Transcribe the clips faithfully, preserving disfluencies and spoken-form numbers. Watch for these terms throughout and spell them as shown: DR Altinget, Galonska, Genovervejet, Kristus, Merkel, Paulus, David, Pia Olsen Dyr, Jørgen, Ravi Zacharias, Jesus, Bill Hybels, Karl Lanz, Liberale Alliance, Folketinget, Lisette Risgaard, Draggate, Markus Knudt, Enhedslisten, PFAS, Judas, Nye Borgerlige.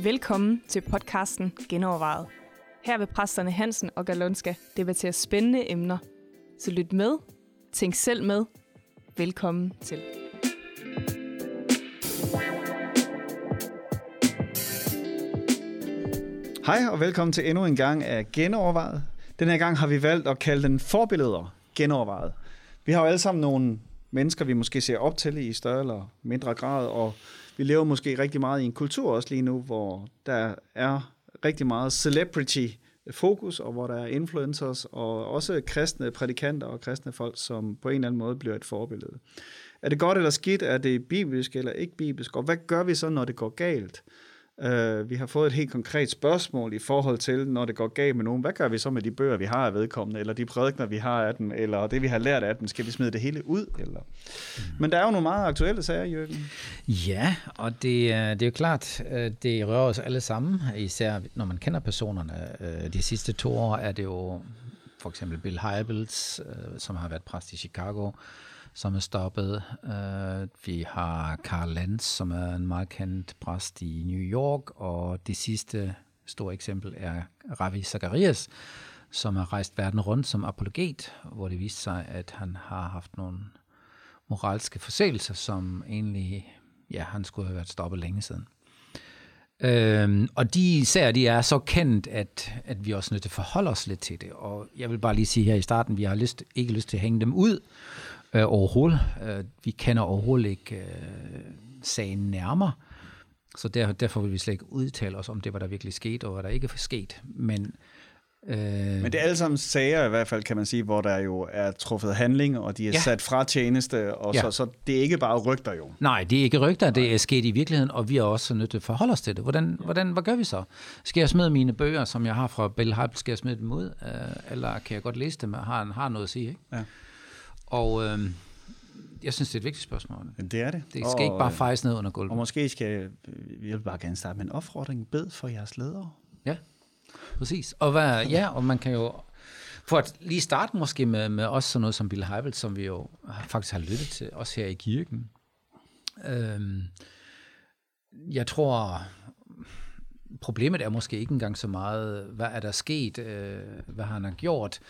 Velkommen til podcasten Genovervejet. Her vil præsterne Hansen og Galonska debattere spændende emner. Så lyt med, tænk selv med. Velkommen til. Hej og velkommen til endnu en gang af Genovervejet. Den her gang har vi valgt at kalde den forbilleder Genovervejet. Vi har jo alle sammen nogle mennesker, vi måske ser op til i større eller mindre grad, og vi lever måske rigtig meget i en kultur også lige nu, hvor der er rigtig meget celebrity-fokus, og hvor der er influencers, og også kristne prædikanter og kristne folk, som på en eller anden måde bliver et forbillede. Er det godt eller skidt? Er det bibelsk eller ikke bibelsk? Og hvad gør vi så, når det går galt? Uh, vi har fået et helt konkret spørgsmål i forhold til, når det går galt med nogen. Hvad gør vi så med de bøger, vi har af vedkommende, eller de prædikener, vi har af dem, eller det, vi har lært af dem? Skal vi smide det hele ud? Eller? Mm. Men der er jo nogle meget aktuelle sager, Jørgen. Ja, og det, det er jo klart, det rører os alle sammen, især når man kender personerne. De sidste to år er det jo for eksempel Bill Hybels, som har været præst i Chicago, som er stoppet. Uh, vi har Karl Lanz, som er en meget kendt præst i New York, og det sidste store eksempel er Ravi Zacharias, som har rejst verden rundt som apologet, hvor det viste sig, at han har haft nogle moralske forseelser, som egentlig, ja, han skulle have været stoppet længe siden. Uh, og de sager, de er så kendt, at, at vi også nødt til at forholde os lidt til det, og jeg vil bare lige sige her i starten, vi har lyst, ikke lyst til at hænge dem ud, overhovedet. Vi kender overhovedet ikke øh, sagen nærmere, så der, derfor vil vi slet ikke udtale os om det, hvad der virkelig skete, og hvad der ikke er sket. Men, øh, Men det er alle sammen sager i hvert fald, kan man sige, hvor der jo er truffet handling, og de er ja. sat fra tjeneste, og ja. så, så det er ikke bare rygter jo. Nej, det er ikke rygter, det er sket i virkeligheden, og vi er også nødt til at forholde os til det. Hvordan, hvordan, hvad gør vi så? Skal jeg smide mine bøger, som jeg har fra Bill Hybels, skal jeg smide dem ud? Øh, eller kan jeg godt læse dem? Har han har noget at sige, ikke? Ja. Og øh, jeg synes, det er et vigtigt spørgsmål. Det er det. Det skal og, ikke bare fejes ned under gulvet. Og måske skal vi vil bare gerne starte med en opfordring. Bed for jeres ledere. Ja, præcis. Og, hvad, ja, og man kan jo... For at lige starte måske med, med også sådan noget som Bill Hybels, som vi jo faktisk har lyttet til, også her i kirken. Øhm, jeg tror... Problemet er måske ikke engang så meget, hvad er der sket, øh, hvad han har gjort...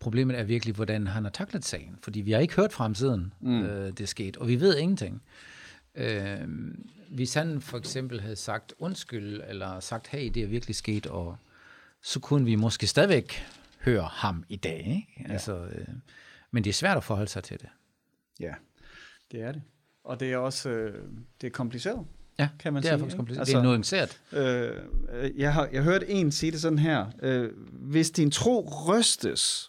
Problemet er virkelig, hvordan han har taklet sagen, fordi vi har ikke hørt fra ham siden, mm. øh, det skete, og vi ved ingenting. Øh, hvis han for eksempel havde sagt undskyld, eller sagt, hey, det er virkelig sket, og så kunne vi måske stadigvæk høre ham i dag. Ikke? Altså, ja. øh, men det er svært at forholde sig til det. Ja, det er det. Og det er også øh, det er kompliceret. Ja, kan man det sige, er faktisk kompliceret. Altså, det er nuanceret. Øh, jeg har jeg hørte en sige det sådan her. Øh, hvis din tro rystes,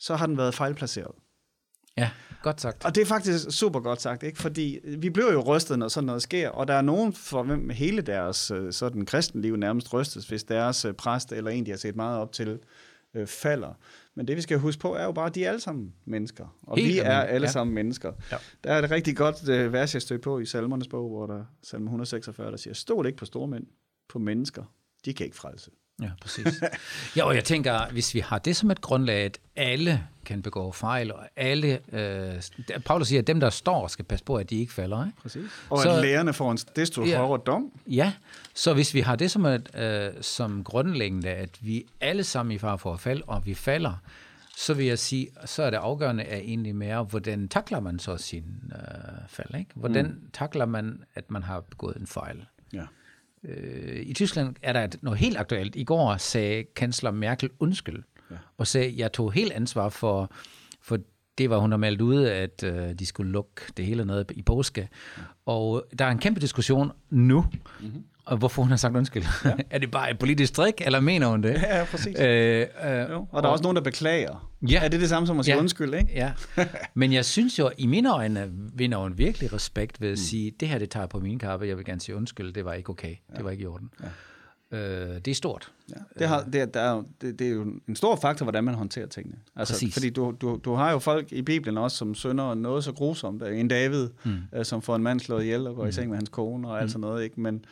så har den været fejlplaceret. Ja, godt sagt. Og det er faktisk super godt sagt, ikke? Fordi vi bliver jo rystet, når sådan noget sker, og der er nogen, for hvem hele deres sådan kristenliv nærmest rystes, hvis deres præst eller en, de har set meget op til, øh, falder. Men det, vi skal huske på, er jo bare, at de er alle sammen mennesker. Og helt vi er alle ja. sammen mennesker. Ja. Der er et rigtig godt øh, vers, jeg stødte på i Salmernes bog, hvor der Salme et hundrede seksogfyrre, der siger, stol ikke på store mænd, på mennesker. De kan ikke frelse. Ja, præcis. Ja, og jeg tænker, hvis vi har det som et grundlag, at alle kan begå fejl, og alle... Øh, Paulus siger, at dem, der står, skal passe på, at de ikke falder. Ikke? Præcis. Og så, at lærerne får en desto ja, hårdere dom. Ja, så hvis vi har det som, et, øh, som grundlæggende, at vi alle sammen i far for at falde, og vi falder, så vil jeg sige, så er det afgørende er egentlig mere, hvordan takler man så sin øh, fald? Ikke? Hvordan mm. takler man, at man har begået en fejl? Ja. I Tyskland er der noget helt aktuelt. I går sagde kansler Merkel undskyld, ja. og sagde, jeg tog helt ansvar for, for det var hun har meldt ud, at øh, de skulle lukke det hele ned i påske. Ja. Og der er en kæmpe diskussion nu, mm-hmm. og hvorfor hun har sagt undskyld. Ja. Er det bare et politisk trik, eller mener hun det? Ja, ja præcis. Øh, øh, og der og, er også nogen, der beklager. Ja. Er det det samme som at sige ja. undskyld, ikke? Ja. Men jeg synes jo, i mine øjne vinder hun virkelig respekt ved at mm. sige, det her, det tager på min kappe, jeg vil gerne sige undskyld, det var ikke okay, ja. det var ikke i orden. Ja. Øh, det er stort. Ja. Det, har, det, der er, det, det er jo en stor faktor, hvordan man håndterer tingene. Altså, præcis. Fordi du, du, du har jo folk i Bibelen også, som synder noget så grusomt. En David, mm. øh, som får en mand slået ihjel og går mm. i seng med hans kone og alt mm. sådan noget, ikke? Men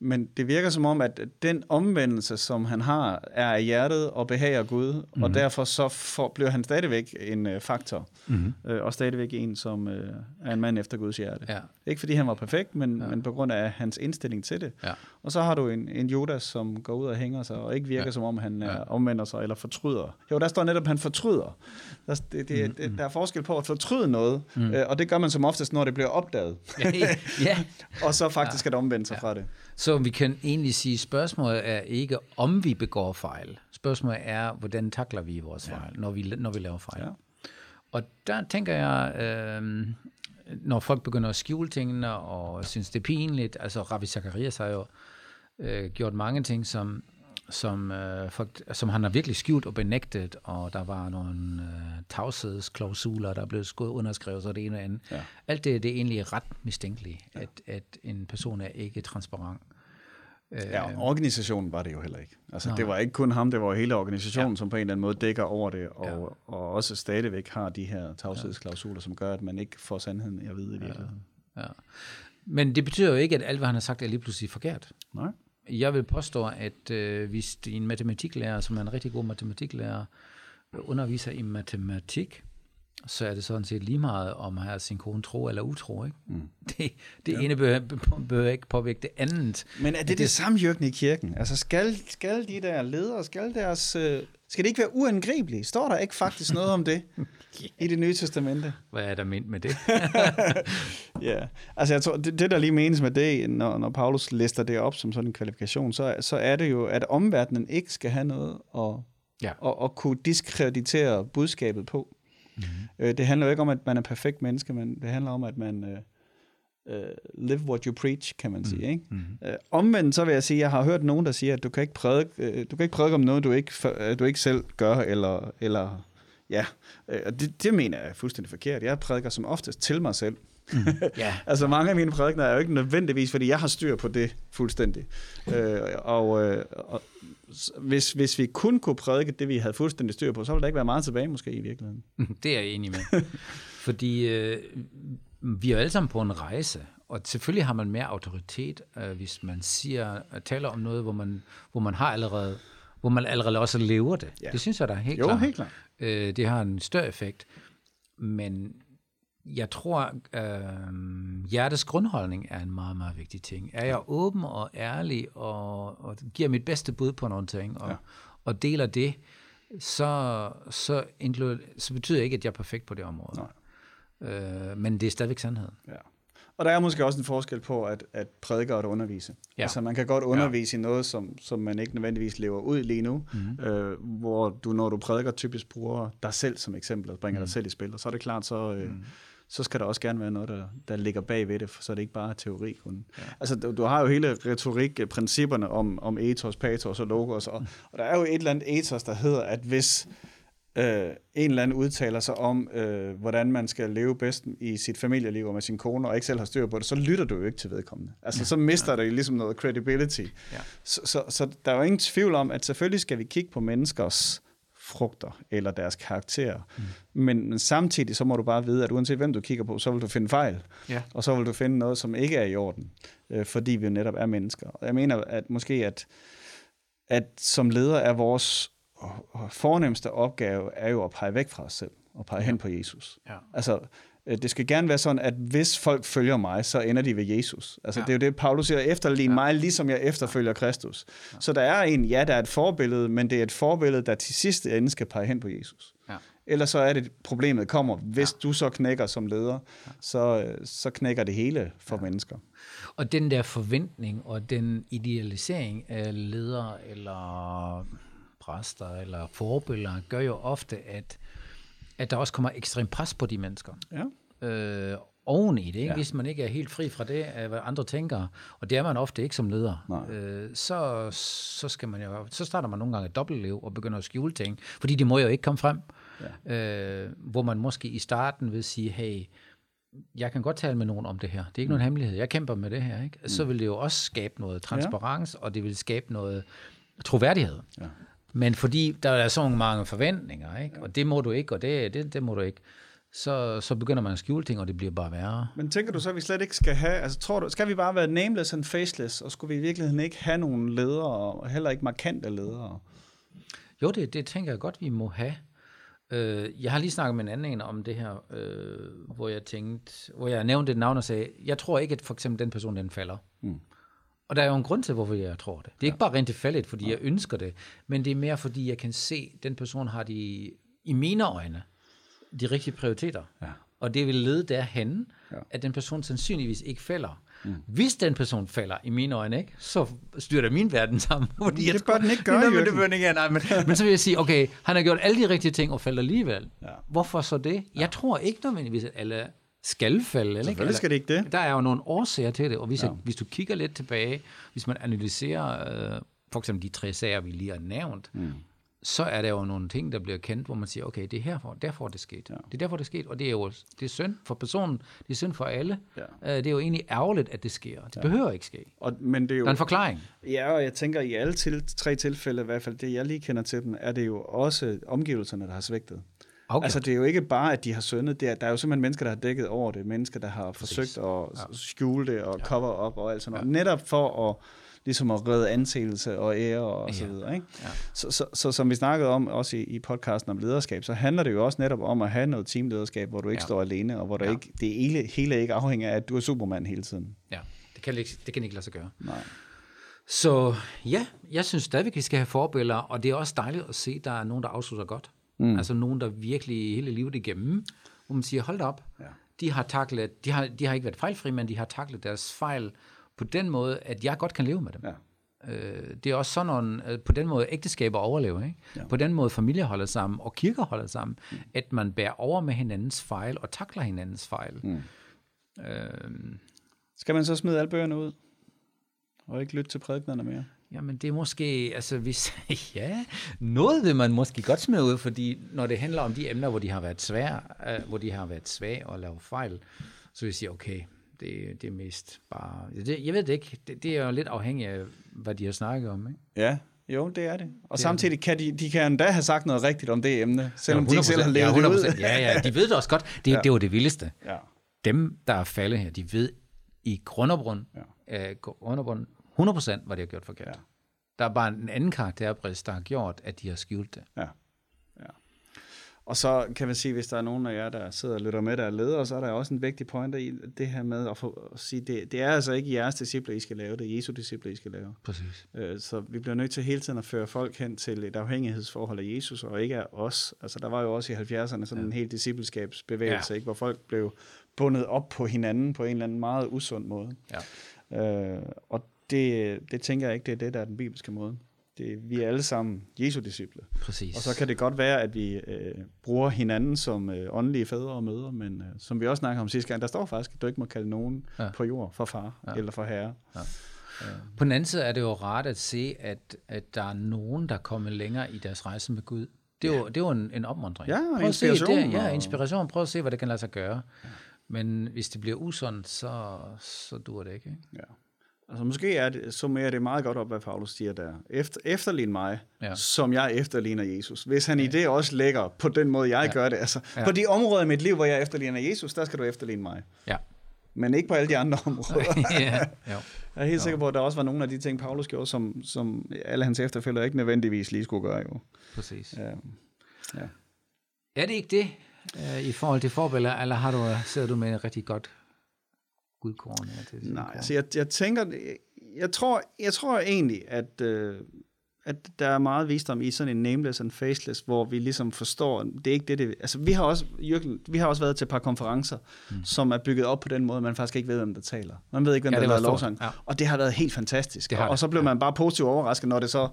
Men det virker som om, at den omvendelse, som han har, er af hjertet og behager Gud, mm-hmm. og derfor så for, bliver han stadigvæk en øh, faktor, mm-hmm. øh, og stadigvæk en, som øh, er en mand efter Guds hjerte. Ja. Ikke fordi han var perfekt, men, ja. men på grund af hans indstilling til det. Ja. Og så har du en, en Judas, som går ud og hænger sig, og ikke virker ja. som om, han ja. omvender sig eller fortryder. Jo, der står netop, at han fortryder. Der, det, det, mm-hmm. der er forskel på at fortryde noget, mm. øh, og det gør man som oftest, når det bliver opdaget. Ja, ja. og så faktisk ja. at omvende sig ja. fra det. Så vi kan egentlig sige, at spørgsmålet er ikke, om vi begår fejl. Spørgsmålet er, hvordan takler vi vores fejl, ja. når, vi, når vi laver fejl. Ja. Og der tænker jeg, øh, når folk begynder at skjule tingene og synes, det er pinligt. Altså, Ravi Zacharias har jo øh, gjort mange ting, som, som, øh, folk, som han har virkelig skjult og benægtet. Og der var nogle øh, tavshedsklausuler, der blev underskrevet, så det ene og andet. Ja. Alt det, det er egentlig ret mistænkeligt, ja. at, at en person er ikke transparent. Ja, organisationen var det jo heller ikke. Altså, det var ikke kun ham, det var hele organisationen, ja. som på en eller anden måde dækker over det, og, ja. og også stadigvæk har de her tavshedsklausuler, som gør, at man ikke får sandheden at vide i virkeligheden. Ja. Ja. Men det betyder jo ikke, at alt, hvad han har sagt, er lige pludselig forkert. Nej. Jeg vil påstå, at øh, hvis en matematiklærer, som er en rigtig god matematiklærer, underviser i matematik, så er det sådan set lige meget, om han har sin kone tro eller utro, ikke? Mm. Det, det ja. ene behøver, behøver ikke påvirke det andet. Men er det det, det samme, Jørgen, i kirken? Altså, skal, skal de der ledere, skal deres... Øh, skal det ikke være uangribelige? Står der ikke faktisk noget om det yeah. i Det Nye Testamente? Hvad er der ment med det? ja, altså jeg tror, det, det der lige menes med det, når, når Paulus lister det op som sådan en kvalifikation, så, så er det jo, at omverdenen ikke skal have noget at, ja. at, at kunne diskreditere budskabet på. Mm-hmm. Det handler jo ikke om, at man er perfekt menneske, men det handler om, at man uh, uh, live what you preach, kan man sige. Ikke? Mm-hmm. Uh, omvendt så vil jeg sige, at jeg har hørt nogen, der siger, at du kan ikke prædike, uh, du kan ikke prædike om noget, du ikke, uh, du ikke selv gør, eller, eller ja, uh, det, det mener jeg er fuldstændig forkert. Jeg prædiker som oftest til mig selv. Mm. Yeah. altså mange af mine prædikener er jo ikke nødvendigvis, fordi jeg har styr på det fuldstændig. Uh, og... Uh, og Hvis, hvis vi kun kunne prædike det, vi havde fuldstændig styr på, så ville der ikke være meget tilbage måske i virkeligheden. Det er jeg enig med. Fordi øh, vi er alle sammen på en rejse, og selvfølgelig har man mere autoritet, øh, hvis man siger, taler om noget, hvor man, hvor man har allerede, hvor man allerede også lever det. Ja. Det synes jeg da helt jo, klart. Helt klart. Øh, det har en større effekt. Men jeg tror, øh, hjertets grundholdning er en meget, meget vigtig ting. Er jeg åben og ærlig og, og giver mit bedste bud på nogle ting og, ja. og deler det, så, så, så betyder det ikke, at jeg er perfekt på det område. Øh, men det er stadigvæk sandheden. Ja. Og der er måske også en forskel på at, at prædike og at undervise. Ja. Altså man kan godt undervise ja. i noget, som, som man ikke nødvendigvis lever ud lige nu, mm-hmm. øh, hvor du, når du prædiker, typisk bruger dig selv som eksempel og bringer mm. dig selv i spil. Og så er det klart, så... Øh, mm. så skal der også gerne være noget, der, der ligger bag ved det, så det ikke bare er teori kun. Ja. Altså, du, du har jo hele retorik-principperne om, om ethos, pathos og logos, og, og der er jo et eller andet ethos, der hedder, at hvis øh, en eller anden udtaler sig om, øh, hvordan man skal leve bedst i sit familieliv og med sin kone, og ikke selv har styr på det, så lytter du jo ikke til vedkommende. Altså, ja. så mister ja. det ligesom noget credibility. Ja. Så, så, så der er jo ingen tvivl om, at selvfølgelig skal vi kigge på menneskers frugter eller deres karakterer. Mm. Men, men samtidig så må du bare vide, at uanset hvem du kigger på, så vil du finde fejl. Ja. Og så vil du finde noget, som ikke er i orden. Øh, fordi vi jo netop er mennesker. Og jeg mener, at måske at, at som leder er vores fornemmeste opgave er jo at pege væk fra os selv og pege ja. hen på Jesus. Ja. Altså, det skal gerne være sådan, at hvis folk følger mig, så ender de ved Jesus. Altså, ja. det er jo det, Paulus siger, efterlign ja. mig, ligesom jeg efterfølger Kristus. Ja. Så der er en, ja, der er et forbillede, men det er et forbillede, der til sidste ende skal pege hen på Jesus. Ja. Ellers så er det, problemet kommer. Hvis ja. du så knækker som leder, ja. så, så knækker det hele for ja. mennesker. Og den der forventning og den idealisering af ledere eller præster eller forbilleder, gør jo ofte, at at der også kommer ekstrem pres på de mennesker. Ja. Øh, oven i det, ikke? Ja. Hvis man ikke er helt fri fra det, af hvad andre tænker, og det er man ofte ikke som leder, øh, så, så, skal man jo, så starter man nogle gange et dobbeltliv og begynder at skjule ting, fordi de må jo ikke komme frem. Ja. Øh, hvor man måske i starten vil sige, hey, jeg kan godt tale med nogen om det her. Det er ikke mm. nogen hemmelighed. Jeg kæmper med det her. Ikke? Mm. Så vil det jo også skabe noget transparens, ja. og det vil skabe noget troværdighed. Ja. Men fordi der er så mange forventninger, ikke? Og det må du ikke, og det, det, det må du ikke, så, så begynder man at skjule ting, og det bliver bare værre. Men tænker du så, at vi slet ikke skal have, altså tror du, skal vi bare være nameless and faceless, og skulle vi i virkeligheden ikke have nogle ledere, og heller ikke markante ledere? Jo, det, det tænker jeg godt, vi må have. Jeg har lige snakket med en anden en om det her, øh, hvor jeg tænkte, hvor jeg nævnte et navn og sagde, jeg tror ikke, at for eksempel den person, den falder. Mm. Og der er jo en grund til, hvorfor jeg tror det. Det er ikke bare rent tilfældigt, fordi ja. jeg ønsker det, men det er mere, fordi jeg kan se, at den person har de, i mine øjne, de rigtige prioriteter. Ja. Og det vil lede derhen, ja. at den person sandsynligvis ikke falder. Mm. Hvis den person falder i mine øjne, ikke, så styrter min verden sammen. Fordi det jeg bør tror, den ikke gøre, nej, men, det bør den ikke, ja, nej, men, men så vil jeg sige, okay, han har gjort alle de rigtige ting og falder alligevel. Ja. Hvorfor så det? Ja. Jeg tror ikke nødvendigvis, at alle skal falde. Eller, selvfølgelig skal det ikke det. Der er jo nogle årsager til det, og hvis, ja. jeg, hvis du kigger lidt tilbage, hvis man analyserer øh, for eksempel de tre sager, vi lige har nævnt, mm. så er der jo nogle ting, der bliver kendt, hvor man siger, okay, det er herfor, derfor er det sket. Ja. Det er derfor, det er sket, og det er jo det er synd for personen, det er synd for alle. Ja. Det er jo egentlig ærgerligt, at det sker. Det ja. behøver ikke ske. Og, men det er jo, der er en forklaring. Ja, og jeg tænker, i alle til, tre tilfælde, i hvert fald det, jeg lige kender til dem, er det jo også omgivelserne, der har svigtet. Okay. Altså, det er jo ikke bare, at de har syndet. Det er, der er jo simpelthen mennesker, der har dækket over det. Mennesker, der har Præcis. forsøgt at ja. skjule det og ja. cover op og alt sådan noget. Ja. Netop for at ligesom at redde anseelse og ære og så videre. Ikke? Ja. Så, så, så som vi snakkede om også i, i podcasten om lederskab, så handler det jo også netop om at have noget teamlederskab, hvor du ikke ja. står alene, og hvor der ja. ikke, det hele, hele ikke afhænger af, at du er supermand hele tiden. Ja, det kan ikke, det kan ikke lade sig gøre. Nej. Så ja, jeg synes stadigvæk, vi skal have forbilleder, og det er også dejligt at se, at der er nogen, der afslutter godt. Mm. Altså nogen, der virkelig hele livet igennem, hvor man siger, hold da op, ja. de har taklet, de har, de har ikke været fejlfri, men de har taklet deres fejl på den måde, at jeg godt kan leve med dem. Ja. Øh, det er også sådan nogle, på den måde, ægteskaber overlever, ikke? Ja. På den måde, familier holder sammen, og kirker holder sammen, mm. at man bærer over med hinandens fejl, og takler hinandens fejl. Mm. Øh, Skal man så smide alle bøgerne ud? Og ikke lytte til prædiknerne mere? Jamen, det er måske, altså hvis, ja, noget vil man måske godt smide ud, fordi når det handler om de emner, hvor de har været svære, øh, hvor de har været svage og lavet fejl, så vil jeg sige, okay, Det, det er mest bare... Det, jeg ved det ikke. Det, det er jo lidt afhængigt af, hvad de har snakket om, ikke? Ja, jo, det er det. Og det samtidig det. kan de, de kan endda have sagt noget rigtigt om det emne, selvom ja, de ikke selv har levet ja, det ud. Ja, ja, de ved det også godt. Det, ja. det var det vildeste. Ja. Dem, der er faldet her, de ved i grund og grund, ja. øh, grund og grund hundrede procent hvad de har gjort forkert. Ja. Der er bare en anden karakterbrist, der har gjort, at de har skjult det. Ja. Og så kan man sige, hvis der er nogen af jer, der sidder og lytter med, der er ledere, så er der også en vigtig pointe i det her med at, få, at sige, det, det er altså ikke jeres disciple, I skal lave, det er Jesu disciple, I skal lave. Præcis. Så vi bliver nødt til hele tiden at føre folk hen til et afhængighedsforhold af Jesus, og ikke af os. Altså der var jo også i halvfjerdserne sådan ja. en helt discipleskabsbevægelse, ja. ikke, hvor folk blev bundet op på hinanden på en eller anden meget usund måde. Ja. Øh, og det, det tænker jeg ikke, det er det, der er den bibelske måde. Det, vi er alle sammen Jesu disciple. Præcis. Og så kan det godt være, at vi øh, bruger hinanden som øh, åndelige fædre og mødre, men øh, som vi også snakkede om sidste gang, der står faktisk, at du ikke må kalde nogen ja. på jord for far ja. eller for herre. Ja. Ja. På den anden side er det jo rart at se, at, at der er nogen, der kommer længere i deres rejse med Gud. Det er ja. jo, det er jo en, en opmuntring. Ja, Prøv inspiration. Det, ja, inspiration. Prøv at se, hvad det kan lade sig gøre. Ja. Men hvis det bliver usundt, så, så dur det ikke. ikke? Ja. Altså måske er det, summerer det meget godt op, hvad Paulus siger der. Efter, efterlign mig, ja. som jeg efterligner Jesus. Hvis han ja. i det også lægger på den måde, jeg ja. gør det. Altså, ja. På de områder i mit liv, hvor jeg efterligner Jesus, der skal du efterligne mig. Ja. Men ikke på alle de andre områder. ja. jo. Jeg er helt jo. sikker på, at der også var nogle af de ting, Paulus gjorde, som, som alle hans efterfølgere ikke nødvendigvis lige skulle gøre. Jo. Præcis. Ja. Ja. Er det ikke det i forhold til forbilleder, eller har du, sidder du med en rigtig godt Gudkorn, til Nej, altså jeg, jeg tænker, jeg tror, jeg tror egentlig, at, øh, at der er meget visdom i sådan en nameless and faceless, hvor vi ligesom forstår, det er ikke det, det altså vi har også, Jørgen, vi har også været til et par konferencer, mm. som er bygget op på den måde, man faktisk ikke ved, hvem der taler. Man ved ikke, hvem ja, der laver lovsang. Ja. Og det har været helt fantastisk. Og, og så blev ja. man bare positivt overrasket, når det så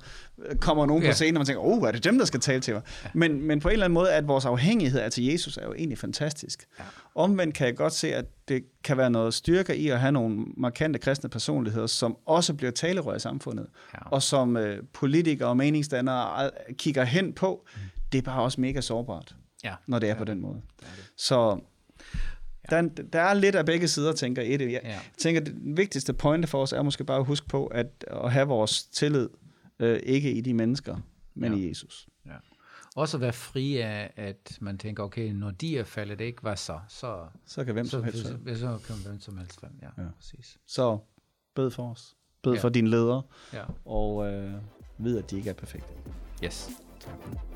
kommer nogen ja. på scenen, og man tænker, åh, oh, er det dem, der skal tale til mig? Ja. Men, men på en eller anden måde, at vores afhængighed af til Jesus er jo egentlig fantastisk. Ja. Omvendt kan jeg godt se, at det kan være noget styrker i at have nogle markante kristne personligheder, som også bliver talerør i samfundet, ja. og som øh, politikere og meningsdannere kigger hen på. Mm. Det er bare også mega sårbart, ja. når det er ja. på den måde. Det er det. Så ja. der, der er lidt af begge sider, tænker jeg. Jeg ja. tænker, det vigtigste pointe for os er måske bare at huske på, at, at have vores tillid øh, ikke i de mennesker, men ja. i Jesus. Ja. også være fri af, at man tænker, okay, når de er faldet, det ikke var så, så, så kan hvem så, som helst så, så, så kan hvem som helst frem, ja, ja, præcis. Så bed for os, bed ja. for din leder, ja. og øh, ved, at de ikke er perfekte. Yes. Tak.